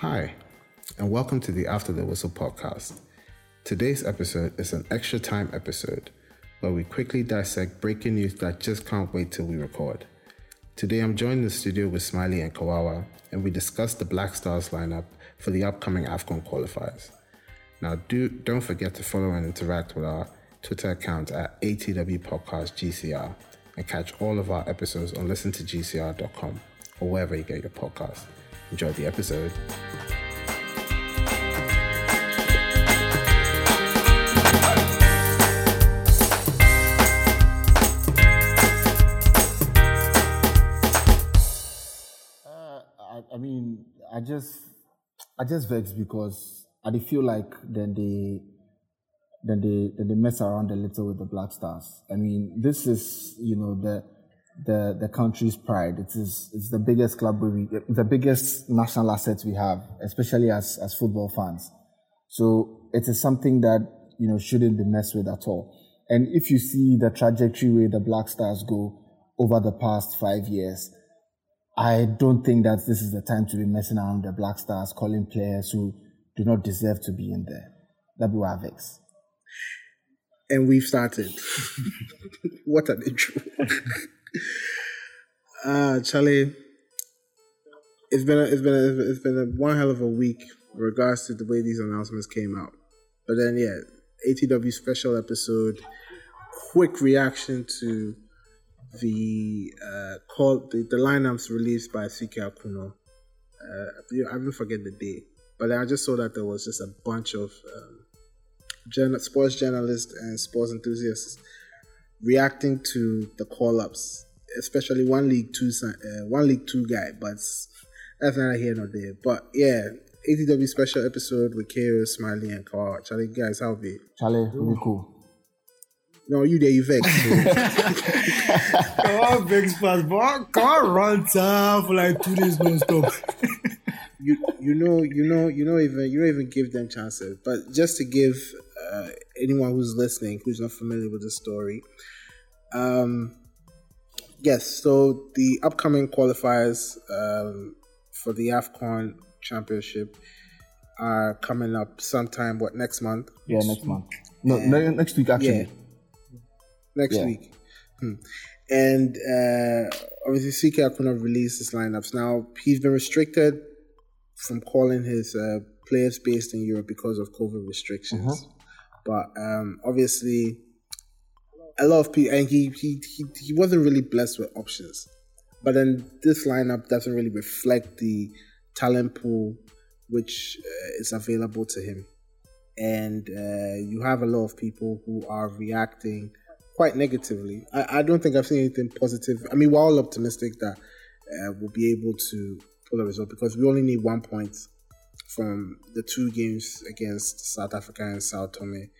Hi, and welcome to the After the Whistle podcast. Today's episode is an extra time episode where we quickly dissect breaking news that just can't wait till we record. Today I'm joined in the studio with Smiley and Kawawa, and we discuss the Black Stars lineup for the upcoming AFCON qualifiers. Now don't forget to follow and interact with our Twitter account at ATW Podcast GCR, and catch all of our episodes on listentogcr.com or wherever you get your podcast. Enjoy the episode. I just vexed because I feel like then they mess around a little with the Black Stars. I mean, this is, you know, the country's pride. It's the biggest club, the biggest national assets we have, especially as football fans. So it is something that, you know, shouldn't be messed with at all. And if you see the trajectory where the Black Stars go over the past 5 years, I don't think that this is the time to be messing around with the Black Stars, calling players who do not deserve to be in there. That'd be our vex. And we've started. What an intro. Charlie, it's been one hell of a week in regards to the way these announcements came out. But then, yeah, ATW special episode, quick reaction to the lineups released by C.K. Akonnor. I don't forget the day, but I just saw that there was just a bunch of sports journalists and sports enthusiasts reacting to the call-ups, especially one League Two guy. But that's neither here nor there. But yeah, ATW special episode with K.O., Smiley, and Kawawa. Charlie, guys, how be? Charlie, we'll be cool. No, you there, you vexed. I vexed fast, but I can't run time for like 2 days non-stop. You don't even give them chances. But just to give anyone who's listening, who's not familiar with the story, yes, so the upcoming qualifiers for the AFCON Championship are coming up sometime, next month? Yeah, next month. No, next week, actually. Yeah. Next week. And obviously C.K. Akonnor released his lineups. Now, he's been restricted from calling his players based in Europe because of COVID restrictions. But obviously, a lot of people, and he wasn't really blessed with options. But then this lineup doesn't really reflect the talent pool which is available to him. And you have a lot of people who are reacting quite negatively. I don't think I've seen anything positive. I mean, we're all optimistic that we'll be able to pull a result because we only need 1 point from the two games against South Africa and Sao Tome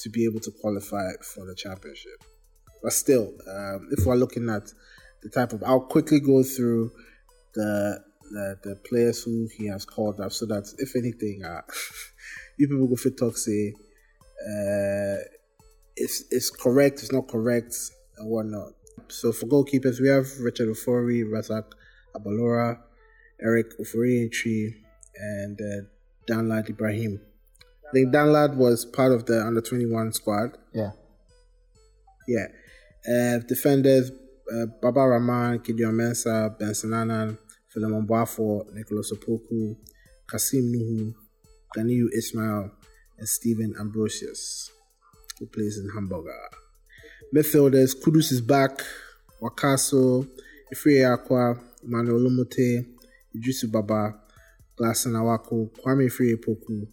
to be able to qualify for the championship. But still, if we're looking at the type of... I'll quickly go through the players who he has called up so that, if anything, you people go fit talk, say... It's correct, it's not correct, and whatnot. So for goalkeepers, we have Richard Ofori, Razak Abalora, Eric Ofori-Entry, and Danlad Ibrahim. I think Danlad was part of the under-21 squad. Yeah. Defenders, Baba Rahman, Gideon Mensah, Benson Nanan, Philemon Baffour, Nicolas Opoku, Kasim Nuhu, Ganiyu Ismail, and Stephen Ambrosius, who plays in Hamburg. Midfielders, Kudus is back, Wakaso, Ifrie Akwa, Emmanuel Lomotey, Idrisu Baba, Glasen Awako, Kwame Friye Poku,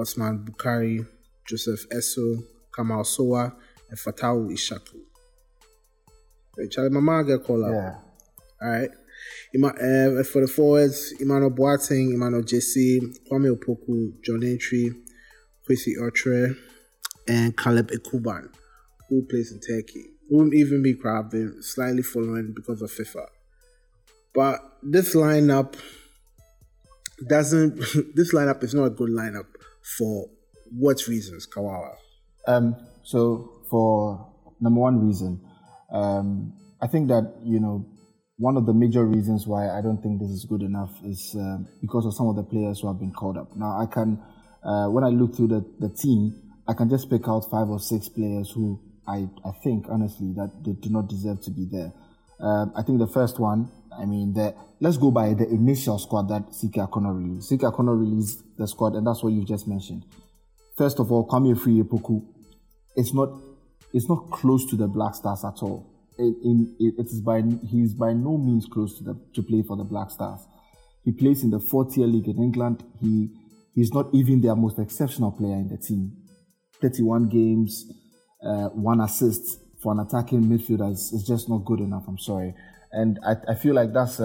Osman Bukari, Joseph Esso, Kamal Sowa, and Fatawu Ishaku. Wait, Charlie, Mama get call up. Yeah. All right. For the forwards, Imano Buateng, Imano JC, Kwame Opoku, John Entry, Kwesi Otre, and Caleb Ekuban, who plays in Turkey, won't even be grabbing, slightly following because of FIFA. But this lineup is not a good lineup. For what reasons, Kawawa? So for number one reason, I think that, you know, One of the major reasons why I don't think this is good enough is because of some of the players who have been called up. Now, I can, when I look through the team, I can just pick out 5 or 6 players who I think, honestly, that they do not deserve to be there. I think the first one, let's go by the initial squad that C.K. Akonnor released. C.K. Akonnor released the squad, and that's what you just mentioned. First of all, Kwame Friye Poku, it's not close to the Black Stars at all. He's by no means close to play for the Black Stars. He plays in the 4th-tier league in England. He's not even their most exceptional player in the team. 31 games, 1 assist for an attacking midfielder is just not good enough, I'm sorry. And I feel like that's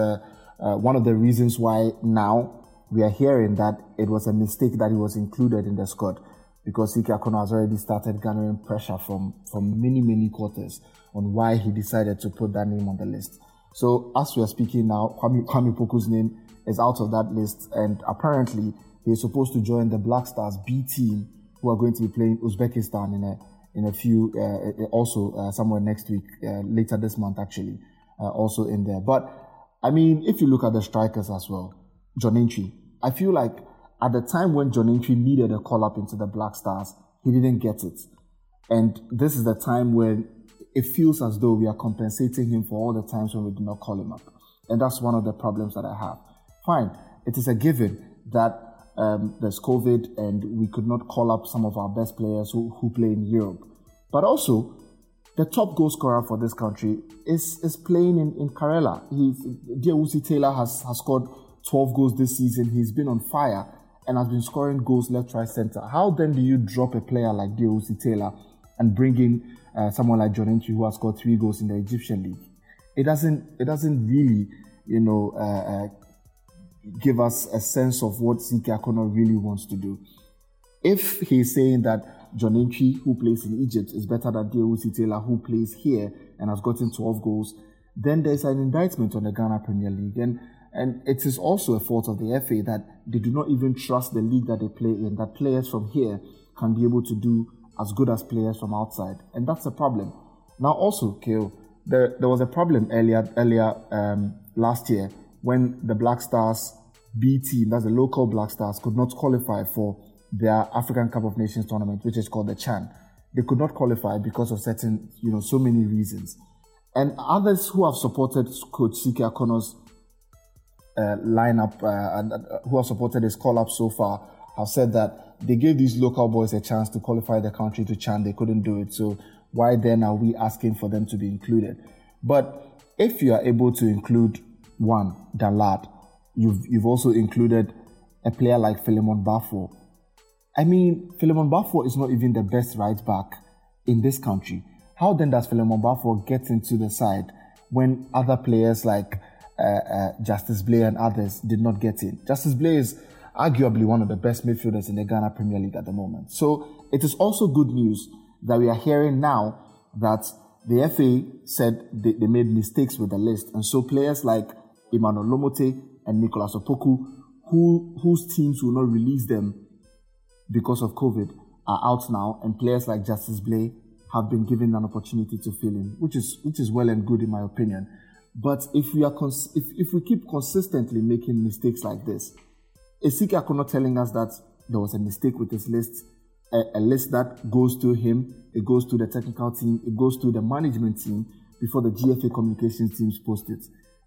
one of the reasons why now we are hearing that it was a mistake that he was included in the squad, because C.K. Akonnor has already started garnering pressure from many, many quarters on why he decided to put that name on the list. So as we are speaking now, Kwame Poku's name is out of that list, and apparently he's supposed to join the Black Stars B team, who are going to be playing Uzbekistan in a few, somewhere next week, later this month actually, also in there. But, if you look at the strikers as well, John Entry, I feel like at the time when John Entry needed a call-up into the Black Stars, he didn't get it. And this is the time when it feels as though we are compensating him for all the times when we did not call him up. And that's one of the problems that I have. Fine, it is a given that there's COVID and we could not call up some of our best players who play in Europe. But also, the top goal scorer for this country is playing in Karela. Diawuse Taylor has scored 12 goals this season. He's been on fire and has been scoring goals left, right, center. How then do you drop a player like Diawuse Taylor and bring in someone like John Entry, who has scored 3 goals in the Egyptian league? It doesn't really, give us a sense of what C.K. Akonnor really wants to do. If he's saying that John Entry, who plays in Egypt, is better than Diawuse Taylor, who plays here and has gotten 12 goals, then there's an indictment on the Ghana Premier League. And it is also a fault of the FA that they do not even trust the league that they play in, that players from here can be able to do as good as players from outside. And that's a problem. Now also, Keo, there was a problem earlier last year when the Black Stars B team, that's the local Black Stars, could not qualify for their African Cup of Nations tournament, which is called the CHAN. They could not qualify because of certain, so many reasons. And others who have supported Coach C.K. Akonnor's lineup, who have supported his call-up so far, have said that they gave these local boys a chance to qualify the country to CHAN. They couldn't do it, so why then are we asking for them to be included? But if you are able to include one, Dalad, you've also included a player like Philemon Baffour. Philemon Baffour is not even the best right back in this country. How then does Philemon Baffour get into the side when other players like Justice Blay and others did not get in? Justice Blay is arguably one of the best midfielders in the Ghana Premier League at the moment. So it is also good news that we are hearing now that the FA said they made mistakes with the list. And so players like Emmanuel Lomotey and Nicolas Opoku, whose teams will not release them because of COVID, are out now, and players like Justice Blay have been given an opportunity to fill in, which is well and good in my opinion. But if we are if we keep consistently making mistakes like this, is C.K. Akonnor telling us that there was a mistake with this list, a list that goes to him, it goes to the technical team, it goes to the management team before the GFA communications teams post it?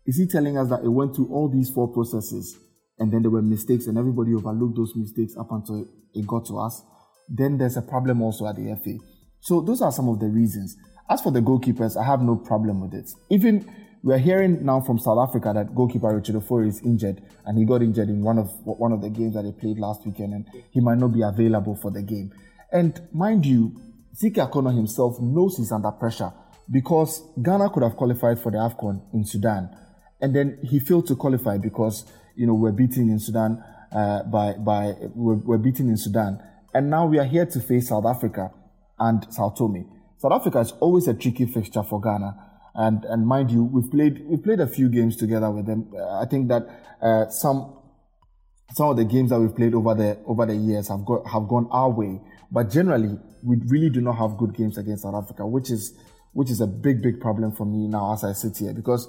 Is he telling us that it went through all these 4 processes? And then there were mistakes and everybody overlooked those mistakes up until it got to us? Then there's a problem also at the FA. So those are some of the reasons. As for the goalkeepers, I have no problem with it. Even we're hearing now from South Africa that goalkeeper Richard Ofori is injured, and he got injured in one of the games that they played last weekend, and he might not be available for the game. And mind you, C.K. Akonnor himself knows he's under pressure, because Ghana could have qualified for the AFCON in Sudan, and then he failed to qualify because we're beaten in Sudan we're beaten in Sudan, and now we are here to face South Africa and Sao Tome. South Africa is always a tricky fixture for Ghana, and mind you, we've played a few games together with them. I think that some of the games that we've played over the years have gone our way, but generally we really do not have good games against South Africa, which is a big problem for me now as I sit here, because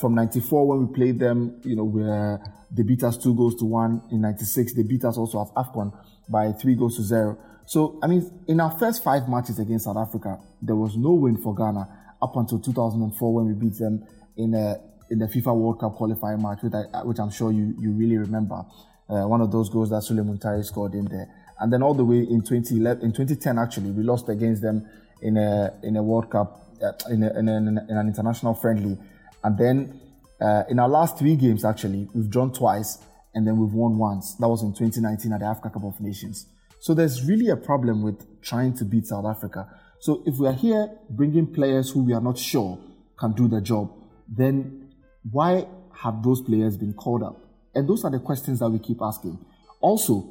From 94 when we played them, they beat us 2-1. In 96, they beat us also at AFCON by 3-0. So, I mean, in our first 5 matches against South Africa, there was no win for Ghana up until 2004 when we beat them in the FIFA World Cup qualifying match, which I'm sure you really remember. One of those goals that Sulley Muntari scored in there. And then all the way in 2010, actually, we lost against them in a World Cup, in an international friendly. And then in our last 3 games, actually, we've drawn twice and then we've won once. That was in 2019 at the Africa Cup of Nations. So there's really a problem with trying to beat South Africa. So if we are here bringing players who we are not sure can do the job, then why have those players been called up? And those are the questions that we keep asking. Also,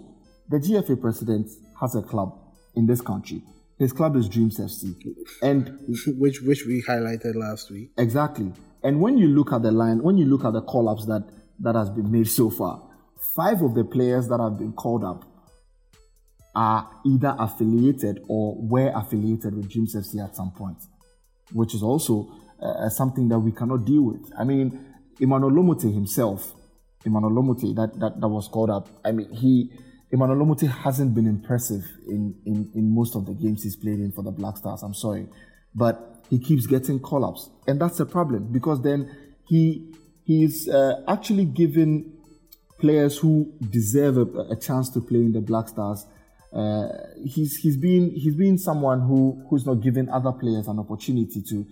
the GFA president has a club in this country. His club is Dreams FC. And which we highlighted last week. Exactly. And when you look at the line, when you look at the call-ups that has been made so far, 5 of the players that have been called up are either affiliated or were affiliated with Dreams FC at some point, which is also something that we cannot deal with. I mean, Emmanuel Lomotey, that was called up. I mean, Imano Buateng hasn't been impressive in most of the games he's played in for the Black Stars, I'm sorry. But he keeps getting call-ups. And that's a problem because then he's actually giving players who deserve a chance to play in the Black Stars. He's been someone who's not giving other players an opportunity to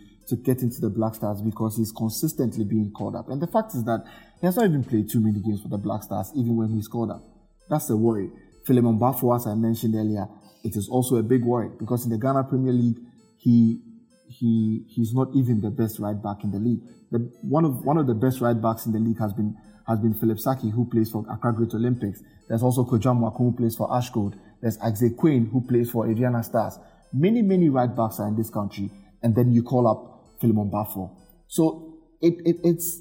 get into the Black Stars because he's consistently being called up. And the fact is that he has not even played too many games for the Black Stars, even when he's called up. That's a worry. Philemon Baffour, as I mentioned earlier, it is also a big worry because in the Ghana Premier League, he's not even the best right back in the league. One of the best right backs in the league has been Philip Saki, who plays for Accra Great Olympics. There's also Kojam Wakum, who plays for Ashgold. There's Axel Quinn, who plays for Adriana Stars. Many right backs are in this country, and then you call up Philemon Baffour. So it's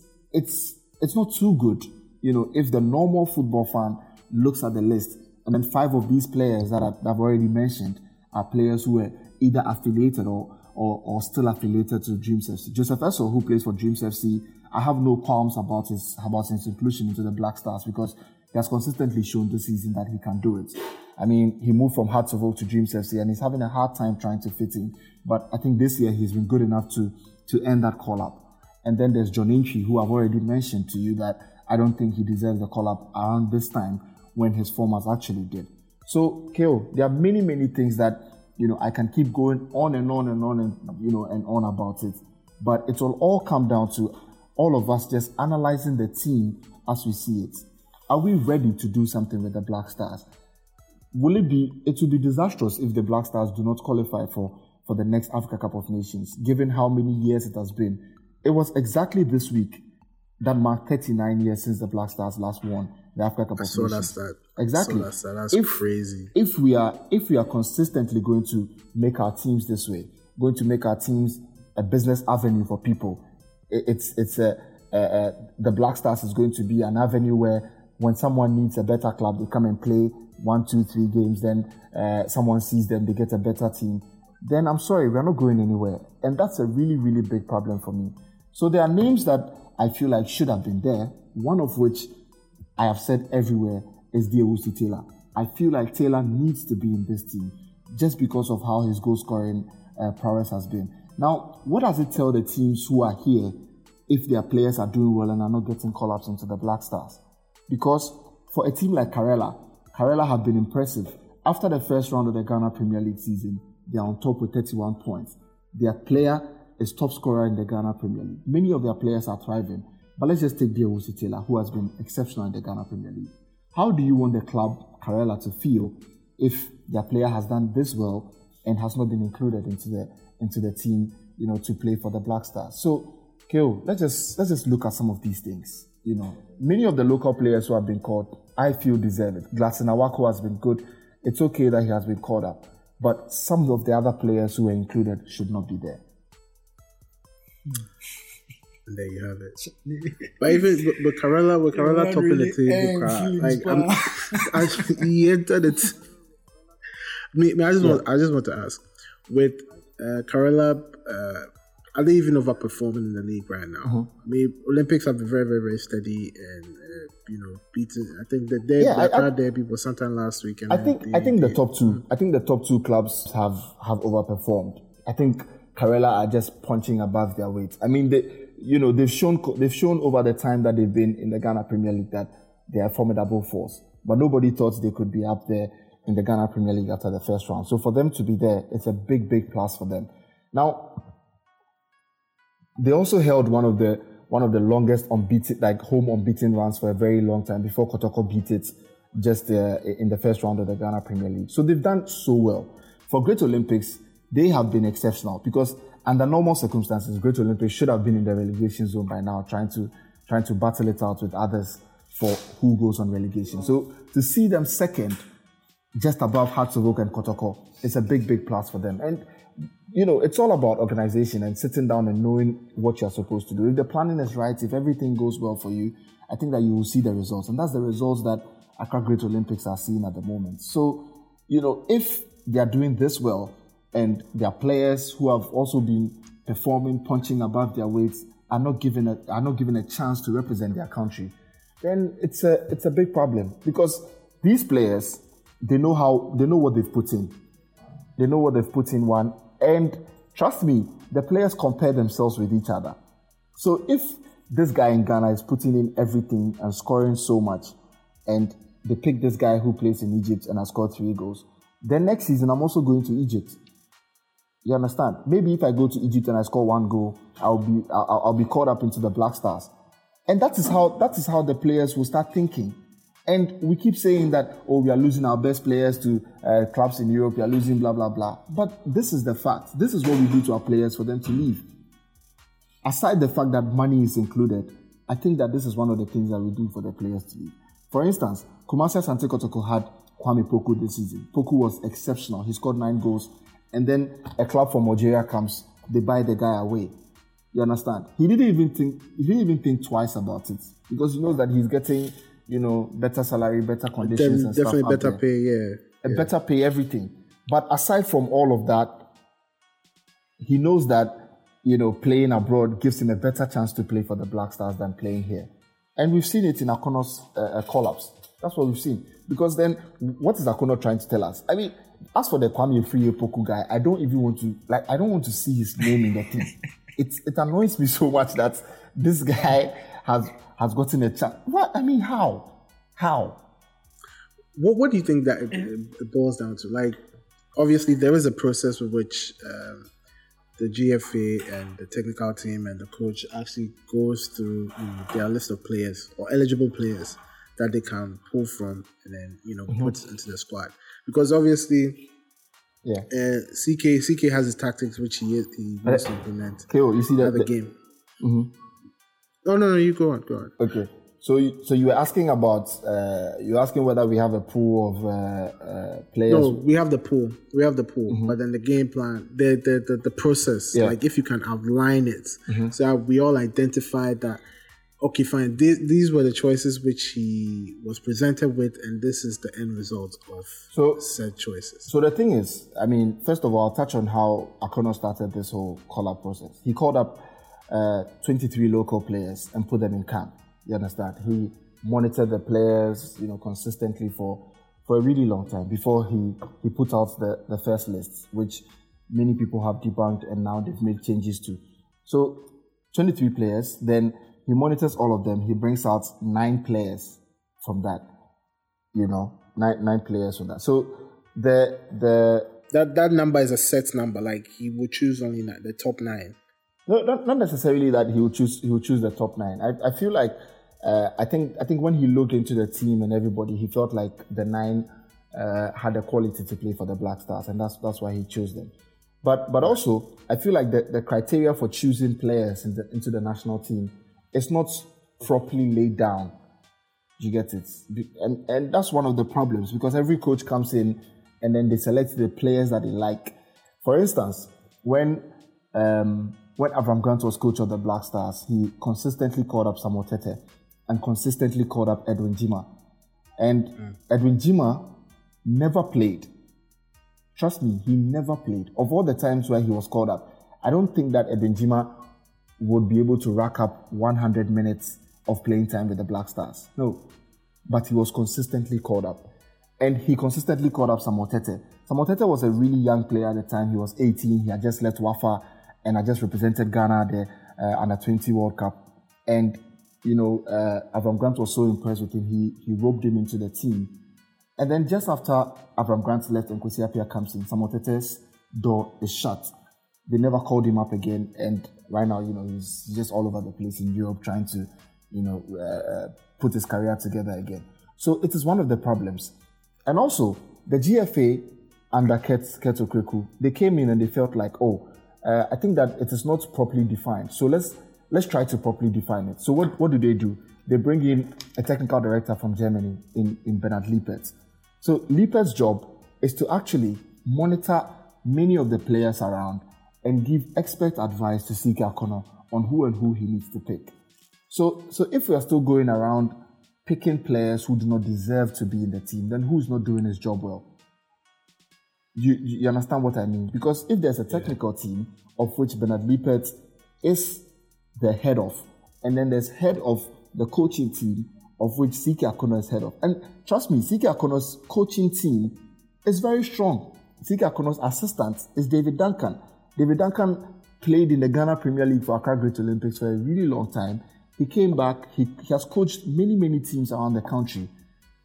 not too good, if the normal football fan looks at the list, and then 5 of these players that I've already mentioned are players who are either affiliated or still affiliated to Dreams FC. Joseph Esso, who plays for Dreams FC, I have no qualms about his inclusion into the Black Stars because he has consistently shown this season that he can do it. I mean, he moved from Hearts of Oak to Dreams FC, and he's having a hard time trying to fit in. But I think this year he's been good enough to end that call up. And then there's John Entry, who I've already mentioned to you that I don't think he deserves the call up around this time when his formers actually did. So, Keo, there are many things that, I can keep going on and on about it. But it will all come down to all of us just analyzing the team as we see it. Are we ready to do something with the Black Stars? It will be disastrous if the Black Stars do not qualify for the next Africa Cup of Nations, given how many years it has been. It was exactly this week that marked 39 years since the Black Stars last won the Africa Cup of Nations. I saw that. Exactly. That's crazy. If we are consistently going to make our teams this way, going to make our teams a business avenue for people, it's the Black Stars is going to be an avenue where when someone needs a better club, they come and play 1, 2, 3 games. Then someone sees them, they get a better team. Then I'm sorry, we're not going anywhere, and that's a really big problem for me. So there are names that I feel like should have been there. One of which I have said everywhere is Diawuse Taylor. I feel like Taylor needs to be in this team just because of how his goal-scoring prowess has been. Now, what does it tell the teams who are here if their players are doing well and are not getting call-ups into the Black Stars? Because for a team like Karela have been impressive. After the first round of the Ghana Premier League season, they are on top with 31 points. Their player is top scorer in the Ghana Premier League. Many of their players are thriving. But let's just take Diawuse Taylor, who has been exceptional in the Ghana Premier League. How do you want the club, Karela, to feel if their player has done this well and has not been included into the team, to play for the Black Stars? So, Keo, let's just look at some of these things. Many of the local players who have been called, I feel deserve it. Glatzinawako has been good. It's okay that he has been called up, but some of the other players who were included should not be there. There you have it. But even with Karela topping really the table, he entered it. I just want to ask with Karela Are they even overperforming in the league right now? Mm-hmm. I mean, Olympics have been very, very, very steady and beaten. I think that derby was sometime last week. And I think the top two. I think the top two clubs have overperformed. I think Karela are just punching above their weight. I mean, they've shown over the time that they've been in the Ghana Premier League that they are a formidable force. But nobody thought they could be up there in the Ghana Premier League after the first round. So for them to be there, it's a big, big plus for them. Now, they also held one of the longest unbeaten, like home unbeaten runs for a very long time before Kotoko beat it just in the first round of the Ghana Premier League. So they've done so well. For Great Olympics, they have been exceptional because under normal circumstances, Great Olympics should have been in the relegation zone by now, trying to battle it out with others for who goes on relegation. So to see them second, just above Hearts of Oak and Kotoko, it's a big, big plus for them. And you know, it's all about organization and sitting down and knowing what you're supposed to do. If the planning is right, if everything goes well for you, I think that you will see the results. And that's the results that Accra Great Olympics are seeing at the moment. So, you know, if they are doing this well and their players who have also been performing, punching above their weights, are not given a chance to represent their country, then it's a big problem because these players, they know what they've put in. And trust me, the players compare themselves with each other. So if this guy in Ghana is putting in everything and scoring so much, and they pick this guy who plays in Egypt and has scored 3 goals, then next season I'm also going to Egypt. You understand? Maybe if I go to Egypt and I score 1 goal, I'll be called up into the Black Stars. And that is how the players will start thinking. And we keep saying that, oh, we are losing our best players to clubs in Europe, we are losing blah, blah, blah. But this is the fact. This is what we do to our players for them to leave. Aside the fact that money is included, I think that this is one of the things that we do for the players to leave. For instance, Kumasi Asante Kotoko had Kwame Poku this season. Poku was exceptional. He scored 9 goals. And then a club from Algeria comes, they buy the guy away. You understand? He didn't even think twice about it because he knows that he's getting, you know, better salary, better conditions and stuff. Definitely better pay, better pay, everything. But aside from all of that, he knows that, you know, playing abroad gives him a better chance to play for the Black Stars than playing here. And we've seen it in Akonnor's call-ups. That's what we've seen. Because then, what is Akonnor trying to tell us? I mean, as for the Kwame Friye Poku guy, I don't want to see his name in the thing. It annoys me so much that this guy has gotten a chance. What? I mean, how? What do you think that it boils down to? Like, obviously, there is a process with which the GFA and the technical team and the coach actually goes through, you know, their list of players or eligible players that they can pull from and then, you know, mm-hmm. put into the squad. Because obviously, CK has his tactics which he wants to implement. KO, you see that the game. Mm-hmm. No, you go on. Okay, so you were asking about whether we have a pool of players. No, we have the pool, mm-hmm. but then the game plan, the process, like if you can outline it, mm-hmm. so we all identified that. Okay, fine. These were the choices which he was presented with, and this is the end result of said choices. So the thing is, I mean, first of all, I'll touch on how Akonnor started this whole call-up process. He called up 23 local players and put them in camp. You understand? He monitored the players, you know, consistently for a really long time before he put out the first lists, which many people have debunked, and now they've made changes to. So 23 players, then he monitors all of them. He brings out 9 players from that, you know, nine players from that. So that number is a set number. Like he will choose only the top 9. No, not necessarily that he will choose the top 9. I feel like I think when he looked into the team and everybody, he felt like the 9 had the quality to play for the Black Stars, and that's why he chose them. But also I feel like the criteria for choosing players into the national team, it's not properly laid down. You get it? And that's one of the problems because every coach comes in and then they select the players that they like. For instance, when Avram Grant was coach of the Black Stars, he consistently called up Samuel Tete and consistently called up Edwin Jima. And Edwin Jima never played. Trust me, he never played. Of all the times where he was called up, I don't think that Ebenzema would be able to rack up 100 minutes of playing time with the Black Stars. No. But he was consistently called up. And he consistently called up Samuel Tete. Samuel Tete was a really young player at the time. He was 18. He had just left Wafa and had just represented Ghana at the Under-20 World Cup. And, you know, Avram Grant was so impressed with him. He roped him into the team. And then just after Avram Grant left and Kwesi Appiah comes in, Samuel Tete's door is shut. They never called him up again. And right now, you know, he's just all over the place in Europe trying to, you know, put his career together again. So it is one of the problems. And also, the GFA under Keto Kreku, they came in and they felt like, I think that it is not properly defined. So let's try to properly define it. So what do? They bring in a technical director from Germany in Bernhard Lippert. So Lippert's job is to actually monitor many of the players around and give expert advice to C.K. Akonnor on who and who he needs to pick. So if we are still going around picking players who do not deserve to be in the team, then who's not doing his job well? You understand what I mean? Because if there's a technical team, of which Bernhard Lippert is the head of, and then there's head of the coaching team, of which C.K. Akonnor is head of. And trust me, C.K. Akonnor's coaching team is very strong. C.K. Akonnor's assistant is David Duncan. David Duncan played in the Ghana Premier League for Accra Great Olympics for a really long time. He came back, he has coached many teams around the country,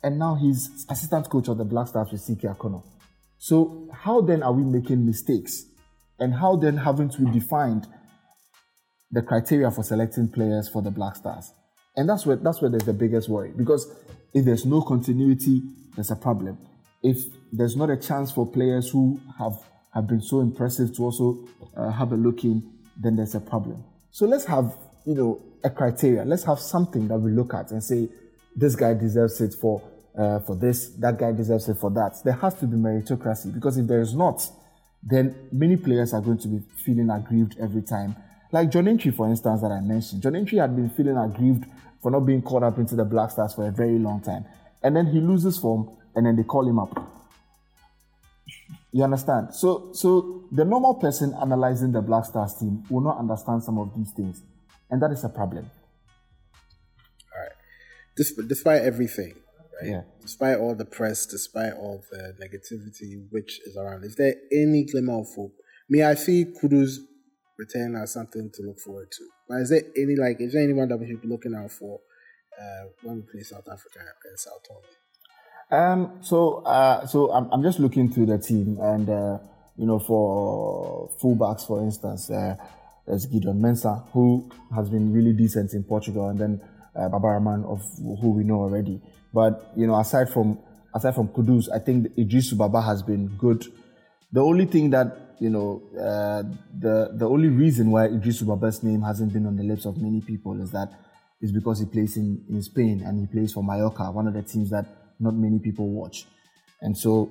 and now he's assistant coach of the Black Stars with C.K. Akonnor. So how then are we making mistakes? And how then haven't we defined the criteria for selecting players for the Black Stars? And that's where there's the biggest worry, because if there's no continuity, there's a problem. If there's not a chance for players who have been so impressive to also have a look in, then there's a problem. So let's have, you know, a criteria. Let's have something that we look at and say, this guy deserves it for this, that guy deserves it for that. There has to be meritocracy, because if there is not, then many players are going to be feeling aggrieved every time. Like John Entry, for instance, that I mentioned. John Entry had been feeling aggrieved for not being called up into the Black Stars for a very long time. And then he loses form, and then they call him up. You understand? So the normal person analyzing the Black Stars team will not understand some of these things. And that is a problem. All right. Despite everything, right? Yeah. Despite all the press, despite all the negativity which is around, is there any glimmer of hope? May I see Kudus return as something to look forward to? But is there anyone that we should be looking out for when we play South Africa and Sao Tome? So I'm just looking through the team, and you know, for fullbacks, for instance. There's Gideon Mensah, who has been really decent in Portugal, and then Baba Rahman, of who we know already. But, you know, aside from Kudus, I think Idrisu Baba has been good. The only thing that, you know, the only reason why Idrisu Baba's name hasn't been on the lips of many people is because he plays in Spain, and he plays for Mallorca, one of the teams that not many people watch. And so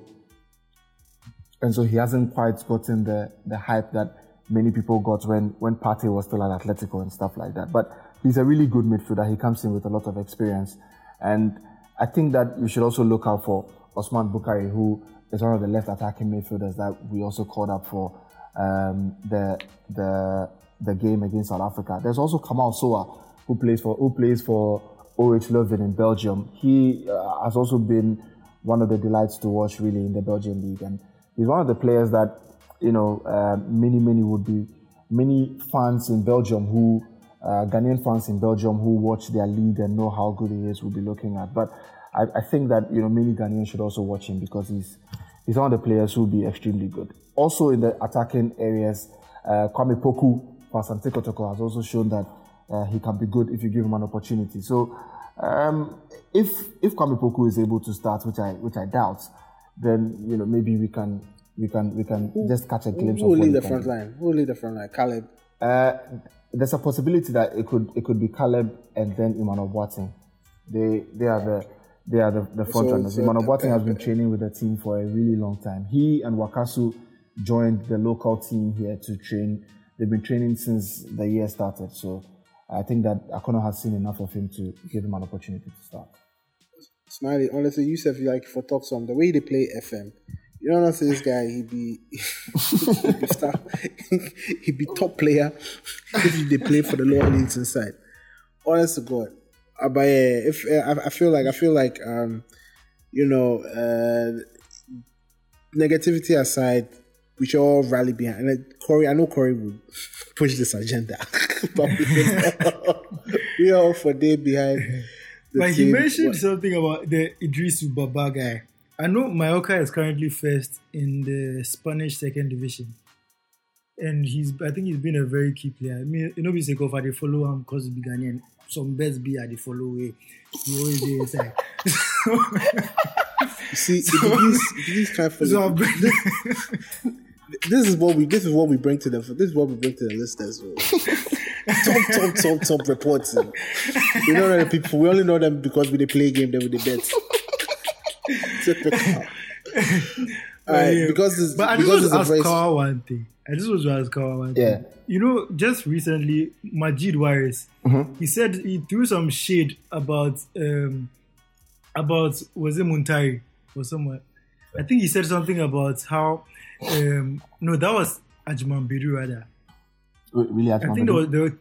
he hasn't quite gotten the hype that many people got when Partey was still at Atletico and stuff like that. But he's a really good midfielder. He comes in with a lot of experience. And I think that you should also look out for Osman Bukari, who is one of the left attacking midfielders that we also called up for the game against South Africa. There's also Kamal Soa, who plays for OH Leuven in Belgium. He has also been one of the delights to watch, really, in the Belgian league. And he's one of the players that, you know, many fans in Belgium Ghanaian fans in Belgium who watch their league and know how good he is will be looking at. But I think that, you know, many Ghanaians should also watch him, because he's one of the players who will be extremely good. Also in the attacking areas, Kwame Poku, Asante Kotoko, has also shown that he can be good if you give him an opportunity. So if Kwame Poku is able to start, which I doubt, then, you know, maybe we can just catch a glimpse of what he can do. Who will lead the front line? Caleb? There's a possibility that it could be Caleb and then Imano Buateng. They are the front runners. Imano Buateng has been training with the team for a really long time. He and Wakasu joined the local team here to train. They've been training since the year started. So I think that Akonnor has seen enough of him to give him an opportunity to start. Smiley, honestly, you said, like, for Talk Some, the way they play FM, You don't want to say this guy, he'd be top player if they play for the lower leagues inside. Honest to God. But yeah, I feel like you know, negativity aside, we should all rally behind. And Corey, I know Corey would push this agenda, but we are all for a day behind. Like team. He mentioned something about the Idrisu Baba guy. I know Mallorca is currently first in the Spanish second division, and I think he's been a very key player. I mean, you know, we go for they follow him because he's Ghanaian. Some bets be at the follow way. He always be inside. See, this is what we bring to the listeners. Top reporting. We don't know the people. We only know them because we they play game. Then we they bet. Typical. All right, yeah. I just was to ask Kawawa one thing. Yeah. You know, just recently, Majeed Waris, he said he threw some shade about José Mourinho or someone. I think he said something about how no, that was Agyemang Badu rather. Really, Agyemang Badu? I think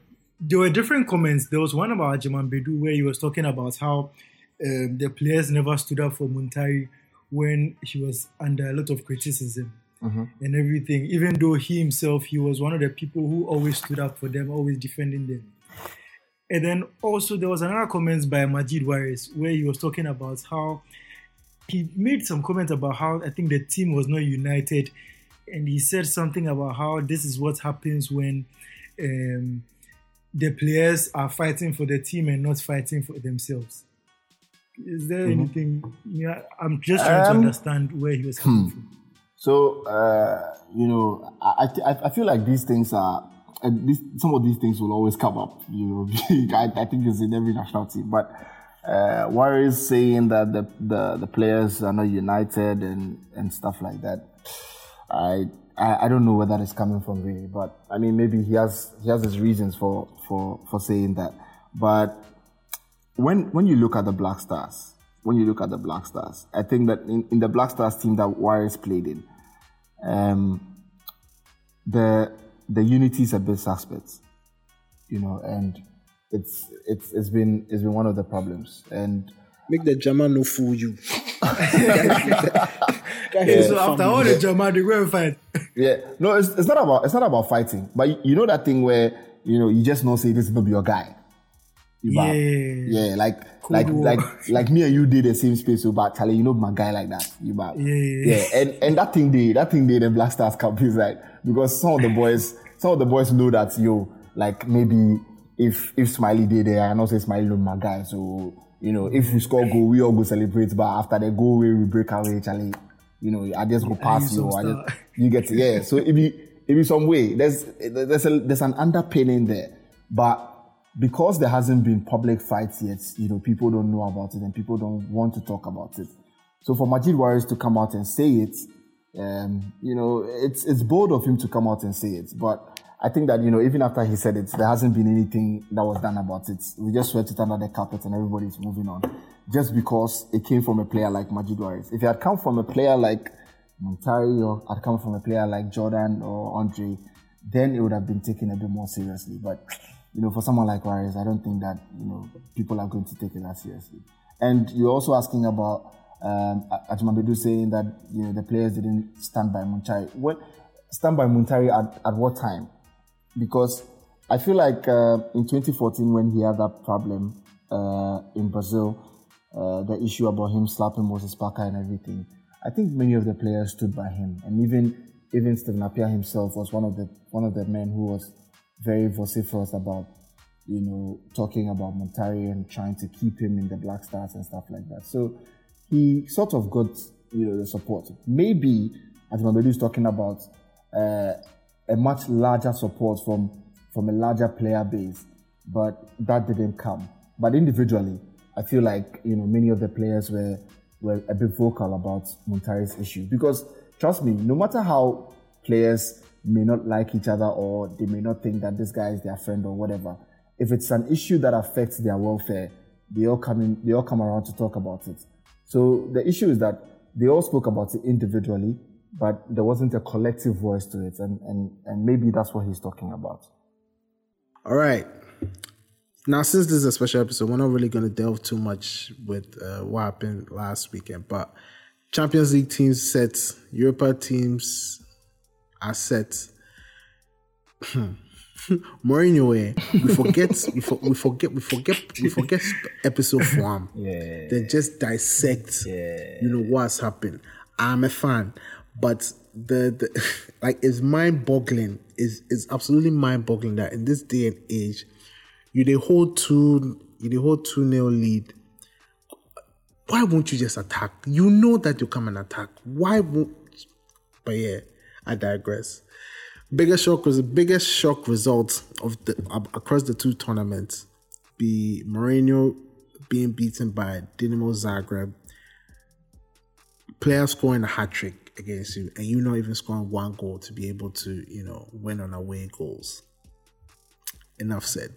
there were different comments. There was one about Agyemang Badu where he was talking about how the players never stood up for Mourinho when he was under a lot of criticism. And everything, even though he was one of the people who always stood up for them, always defending them. And then also there was another comment by Majeed Waris where he was talking about how he made some comment about how I think the team was not united, and he said something about how this is what happens when the players are fighting for the team and not fighting for themselves. Is there anything? Yeah, I'm just trying to understand where he was coming from. So, you know, I feel like these things are, some of these things will always come up, you know. I think it's in every national team. But Waris saying that the players are not united and stuff like that, I don't know where that is coming from really. But, I mean, maybe he has his reasons for saying that. But when you look at the Black Stars, I think that in the Black Stars team that Waris played in, the unity is a bit suspect, you know, and it's been one of the problems. And make the Jama no fool you. So after all the Jama, they go and fight. Yeah, no, it's not about fighting, but you know that thing where you know you just know say this will be your guy. Yeah, like me and you did the same space, but Charlie, you know my guy like that. And that thing day, the Black Stars Cup is like because some of the boys know that yo, like maybe if Smiley did there, I know say Smiley know my guy, so you know if we score goal, we all go celebrate. But after the goal, we break away, Charlie. You know, I just go pass you. You get to, yeah. So it be some way. There's an underpinning there, but. Because there hasn't been public fights yet, you know, people don't know about it and people don't want to talk about it. So for Majeed Waris to come out and say it, you know, it's bold of him to come out and say it. But I think that, you know, even after he said it, there hasn't been anything that was done about it. We just swept it under the carpet and everybody's moving on. Just because it came from a player like Majeed Waris. If it had come from a player like Muntari or had come from a player like Jordan or Andre, then it would have been taken a bit more seriously. But you know, for someone like Waris, I don't think that, you know, people are going to take it that seriously. And you're also asking about Agyemang Badu saying that, you know, the players didn't stand by Muntari. Stand by Muntari at what time? Because I feel like in 2014 when he had that problem in Brazil, the issue about him slapping Moses Parker and everything, I think many of the players stood by him. And even Stephen Appiah himself was one of the men who was very vociferous about, you know, talking about Muntari and trying to keep him in the Black Stars and stuff like that. So he sort of got, you know, the support. Maybe, as Mabelu is talking about, a much larger support from a larger player base, but that didn't come. But individually, I feel like, you know, many of the players were a bit vocal about Muntari's issue. Because, trust me, no matter how players may not like each other or they may not think that this guy is their friend or whatever. If it's an issue that affects their welfare, they all come around to talk about it. So the issue is that they all spoke about it individually, but there wasn't a collective voice to it, and maybe that's what he's talking about. All right. Now, since this is a special episode, we're not really going to delve too much with what happened last weekend, but Champions League teams set, Europa teams are set. Mourinho, we forget episode form. Yeah. Then just dissect, you know, what's happened. I'm a fan, but the like, it's mind-boggling. It's absolutely mind-boggling that in this day and age, you hold 2-0 lead. Why won't you just attack? You know that you come and attack. Why won't? But yeah, I digress. Biggest shock result of across the two tournaments be Mourinho being beaten by Dinamo Zagreb. Players scoring a hat-trick against you and you not even scoring one goal to be able to, you know, win on away goals. Enough said.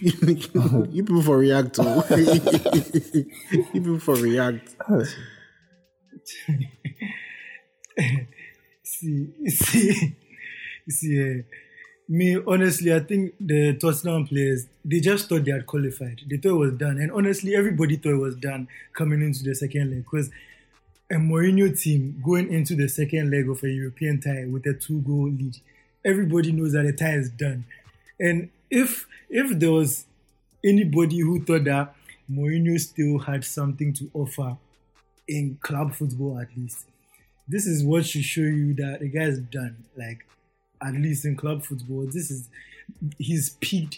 You people react. See, me honestly, I think the Tottenham players, they just thought they had qualified. They thought it was done, and honestly, everybody thought it was done coming into the second leg, because a Mourinho team going into the second leg of a European tie with a 2-goal lead, everybody knows that the tie is done, and if there was anybody who thought that Mourinho still had something to offer in club football, at least, this is what should show you that the guy's done. Like, at least in club football, he has peaked,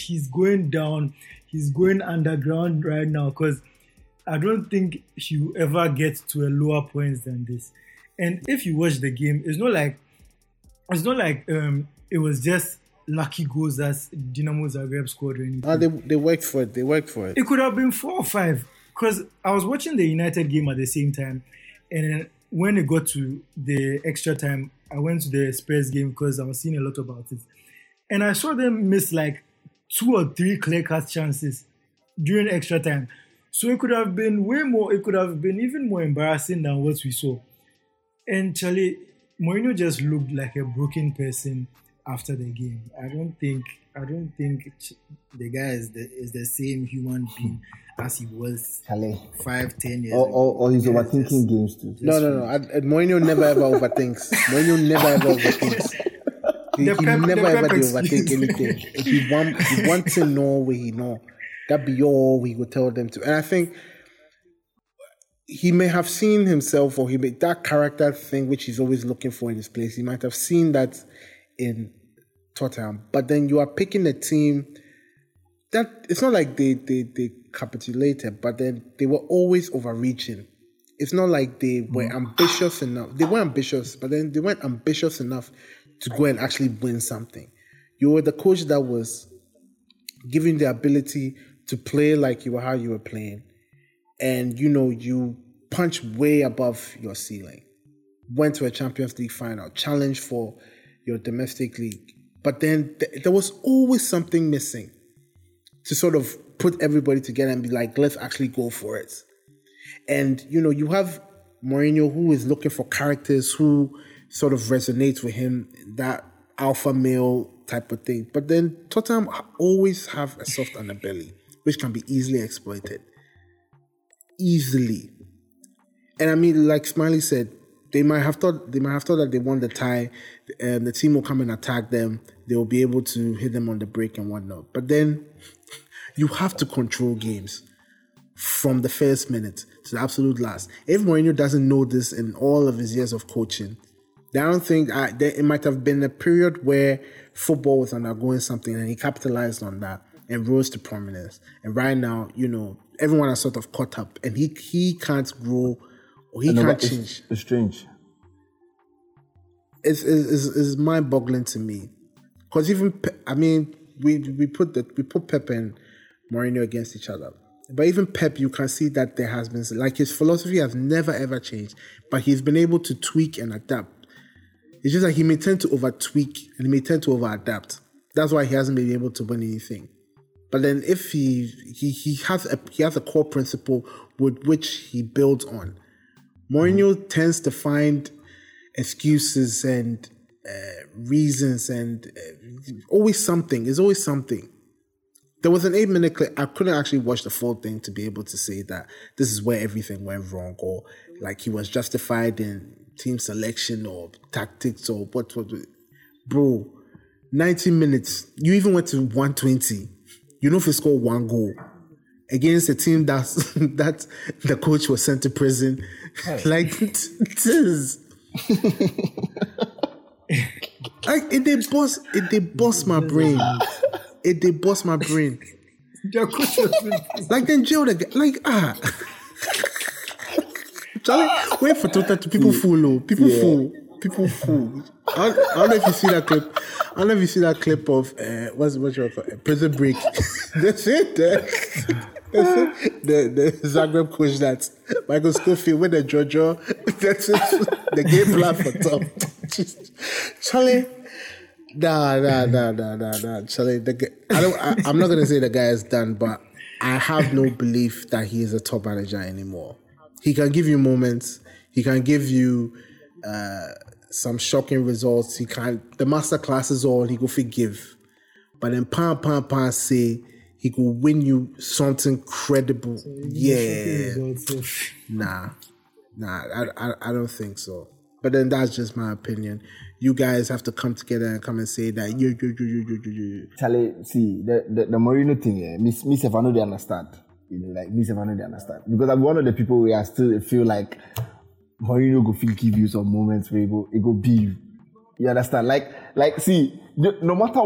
he's going down, he's going underground right now, because I don't think he'll ever get to a lower point than this. And if you watch the game, it's not like it was just lucky goals as Dinamo Zagreb scored or anything. They worked for it. It could have been 4 or 5, because I was watching the United game at the same time, and when it got to the extra time, I went to the Spurs game because I was seeing a lot about it, and I saw them miss like 2 or 3 clear-cut chances during extra time. So it could have been way more. It could have been even more embarrassing than what we saw. And Charlie, Mourinho just looked like a broken person after the game. I don't think the guy is the same human being as he was 5, 10 years ago. Or he's overthinking games too. No. Mourinho never ever overthinks. Mourinho never ever overthinks. He never ever overthinks anything. If he wants to know where he know, that'd be all we would tell them to. And I think he may have seen himself, or he made that character thing which he's always looking for in his place. He might have seen that in Tottenham, but then you are picking a team that it's not like they capitulated, but then they were always overreaching. It's not like they were ambitious enough. They were ambitious, but then they weren't ambitious enough to go and actually win something. You were the coach that was given the ability to play like you were how you were playing, and you know, you punch way above your ceiling. Went to a Champions League final, challenged for your domestic league. But then there was always something missing to sort of put everybody together and be like, let's actually go for it. And, you know, you have Mourinho, who is looking for characters who sort of resonates with him, that alpha male type of thing. But then Tottenham always have a soft underbelly, which can be easily exploited. Easily. And I mean, like Smiley said, They might have thought that they won the tie. The team will come and attack them. They will be able to hit them on the break and whatnot. But then you have to control games from the first minute to the absolute last. If Mourinho doesn't know this in all of his years of coaching, I don't think it might have been a period where football was undergoing something and he capitalized on that and rose to prominence. And right now, you know, everyone has sort of caught up, and he can't grow. He can't change. It's strange. It's mind-boggling to me, because even we put Pep and Mourinho against each other, but even Pep, you can see that there has been, like, his philosophy has never ever changed, but he's been able to tweak and adapt. It's just like he may tend to over tweak and he may tend to over adapt. That's why he hasn't been able to win anything. But then if he has a core principle with which he builds on. Mourinho tends to find excuses and reasons and always something. There's always something. There was an 8-minute clip. I couldn't actually watch the full thing to be able to say that this is where everything went wrong, or like he was justified in team selection or tactics or what. Bro, 90 minutes. You even went to 120. You know if you score one goal against a team that the coach was sent to prison. Hey. Like it is. Like it they bust my brain. It they bust my brain. Like then jail the guy. Like Charlie, wait for Twitter to people fool. I don't know if you see that clip. I don't know if you see that clip of what's your prison break. That's it. The Zagreb coach that Michael Scofield with the Jojo. That's it. The game plan for top. Charlie. Nah. Charlie. I'm not gonna say the guy is done, but I have no belief that he is a top manager anymore. He can give you moments. He can give you some shocking results. He can the master class is all he go forgive, but then pan say he could win you something credible. So yeah, nah, I don't think so. But then that's just my opinion. You guys have to come together and come and say that you. Charlie, see the Mourinho thing. Yeah, Miss Stefano, they understand. You know, like Miss Stefano, they understand because I'm one of the people where I still feel like Mourinho go feel give you some moments where it go be you. You understand? Like see, no matter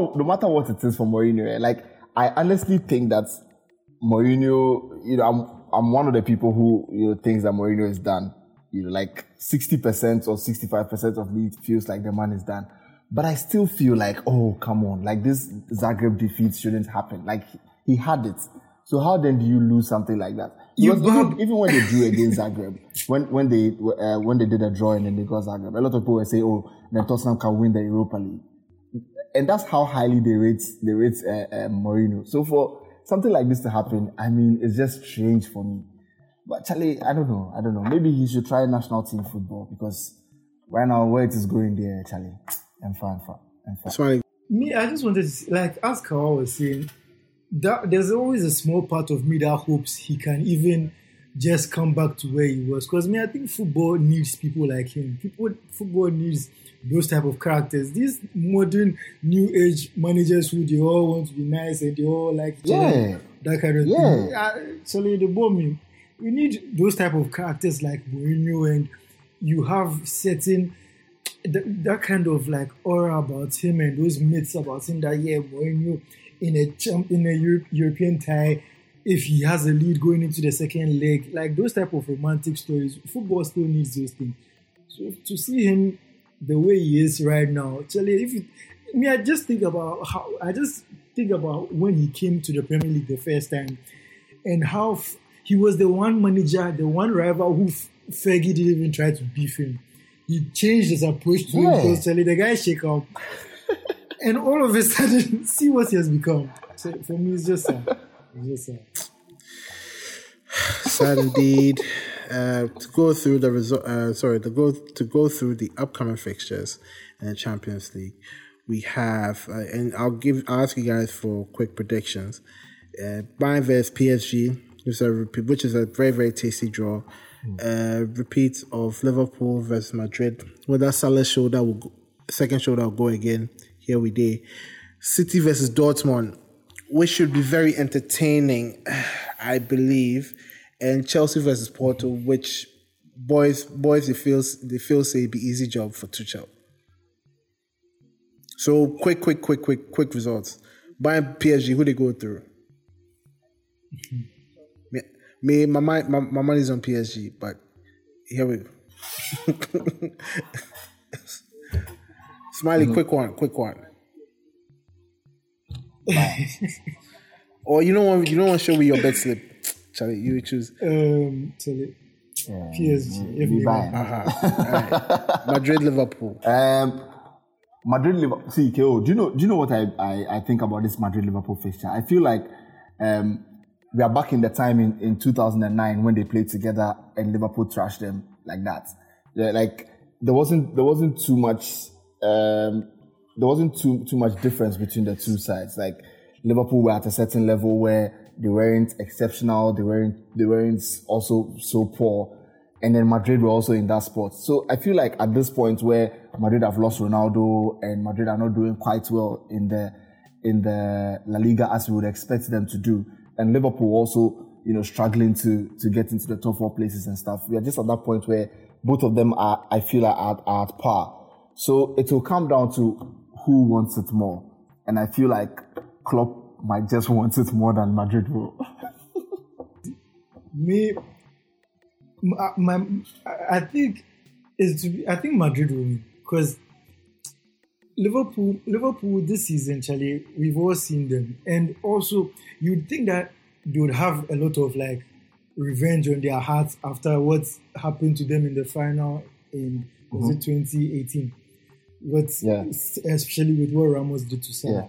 what it is for Mourinho, like I honestly think that Mourinho, you know, I'm one of the people who, you know, thinks that Mourinho is done. You know, like 60% or 65% of me feels like the man is done. But I still feel like, oh come on, like this Zagreb defeat shouldn't happen. Like he had it. So how then do you lose something like that? Even when they drew against Zagreb, when they did a draw and then they got Zagreb, a lot of people were saying, "Oh, then Tottenham can win the Europa League," and that's how highly they rate Mourinho. So for something like this to happen, I mean, it's just strange for me. But Charlie, I don't know. Maybe he should try national team football because right now where it is going there, Charlie, I'm fine. Me, I just wanted to see, like as Kawawa was saying. There's always a small part of me that hopes he can even just come back to where he was. Because I think football needs people like him. Football needs those type of characters. These modern new age managers who they all want to be nice and they all like each other, that kind of thing. Actually, they bore me. We need those type of characters like Mourinho, and you have certain that kind of like aura about him and those myths about him that Mourinho. In a European tie, if he has a lead going into the second leg, like those type of romantic stories, football still needs those things. So to see him the way he is right now, actually, I just think about when he came to the Premier League the first time, and how he was the one manager, the one rival who Fergie didn't even try to beef him. He changed his approach to him because the guy shake up. And all of a sudden, see what he has become. So for me, it's just sad. Sad indeed. To go through the upcoming fixtures in the Champions League, we have, and I'll ask you guys for quick predictions. Bayern vs PSG, which is a very, very tasty draw. Repeat of Liverpool vs Madrid. With that Salah's shoulder, second shoulder will go again. Here we day. City versus Dortmund, which should be very entertaining, I believe. And Chelsea versus Porto, which boys they feel say it'd be easy job for Tuchel. So quick results. Bayern PSG, who they go through? My money's on PSG, but here we go. Smiley, quick one. Or you don't want to show me your bed slip, Charlie. You choose. Charlie. PSG. Everyone. Right. Madrid, Liverpool. Madrid, Liverpool. See, KO. Do you know what I think about this Madrid Liverpool fixture? I feel like We are back in the time in 2009 when they played together and Liverpool trashed them like that. Like there wasn't too much there wasn't too much difference between the two sides. Like Liverpool were at a certain level where they weren't exceptional, they weren't also so poor, and then Madrid were also in that spot. So I feel like at this point where Madrid have lost Ronaldo and Madrid are not doing quite well in the La Liga as we would expect them to do. And Liverpool also, you know, struggling to get into the top four places and stuff. We are just at that point where both of them are, I feel, are at par. So it will come down to who wants it more. And I feel like Klopp might just want it more than Madrid will. I think Madrid will win, because Liverpool this season, Charlie, we've all seen them. And also, you'd think that they would have a lot of like revenge on their hearts after what happened to them in the final in 2018. Especially with what Ramos did to Salah. Yeah.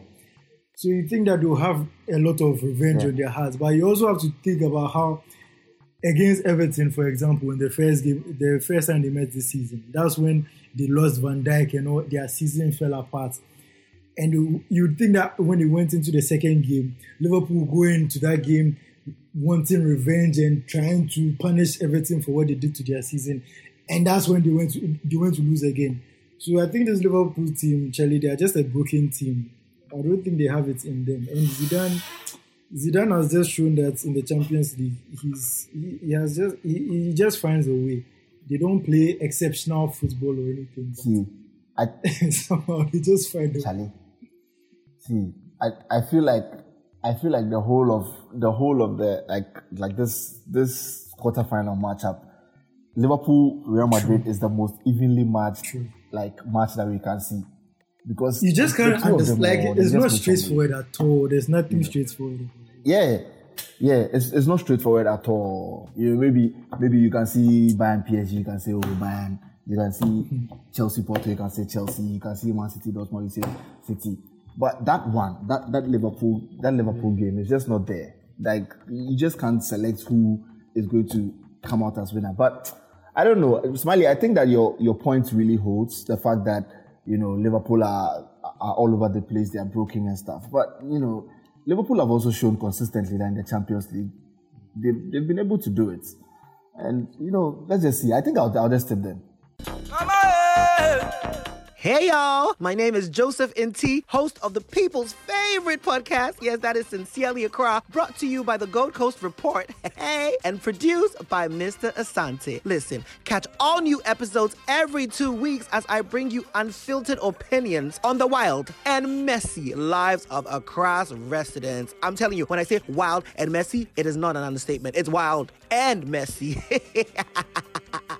So you think that they'll have a lot of revenge on their hearts. But you also have to think about how against Everton, for example, in the first game, the first time they met this season, that's when they lost Van Dijk and all, their season fell apart. And you'd think that when they went into the second game, Liverpool going into that game wanting revenge and trying to punish Everton for what they did to their season. And that's when they went to lose again. So I think this Liverpool team, Charlie, they are just a broken team. I don't think they have it in them. And Zidane has just shown that in the Champions League, he just finds a way. They don't play exceptional football or anything. Somehow they just find a way. See, I feel like the whole of this quarterfinal matchup, Liverpool Real Madrid is the most evenly matched match that we can see, because you just can't understand. It's not straightforward at all. There's nothing straightforward. Yeah, it's not straightforward at all. You know, maybe you can see Bayern PSG, you can say, oh, Bayern. You can see Chelsea Porto, you can say Chelsea. You can see Man City Dortmund, you say City. But that one, that Liverpool game is just not there. Like, you just can't select who is going to come out as winner. But I don't know, Smiley. I think that your point really holds, the fact that, you know, Liverpool are all over the place. They are broken and stuff. But, you know, Liverpool have also shown consistently that in the Champions League, they've been able to do it. And, you know, let's just see. I think I'll just tip them. Hey, y'all. My name is Joseph N.T., host of the People's favorite podcast. Yes, that is Sincerely Accra, brought to you by the Gold Coast Report. Hey, and produced by Mr. Asante. Listen, catch all new episodes every 2 weeks as I bring you unfiltered opinions on the wild and messy lives of Accra's residents. I'm telling you, when I say wild and messy, it is not an understatement. It's wild and messy.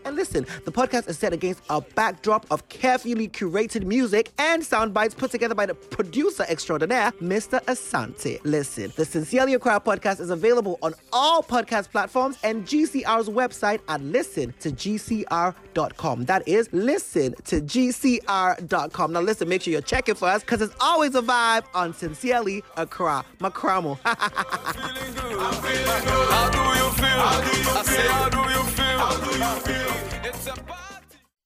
And listen, the podcast is set against a backdrop of carefully curated music and sound bites put together by the producer extraordinaire, Mr. Asante. Listen, the Sincerely Accra podcast is available on all podcast platforms and GCR's website at listentogcr.com. That is listentogcr.com. Now listen, make sure you're checking for us, because it's always a vibe on Sincerely Accra. Macramo.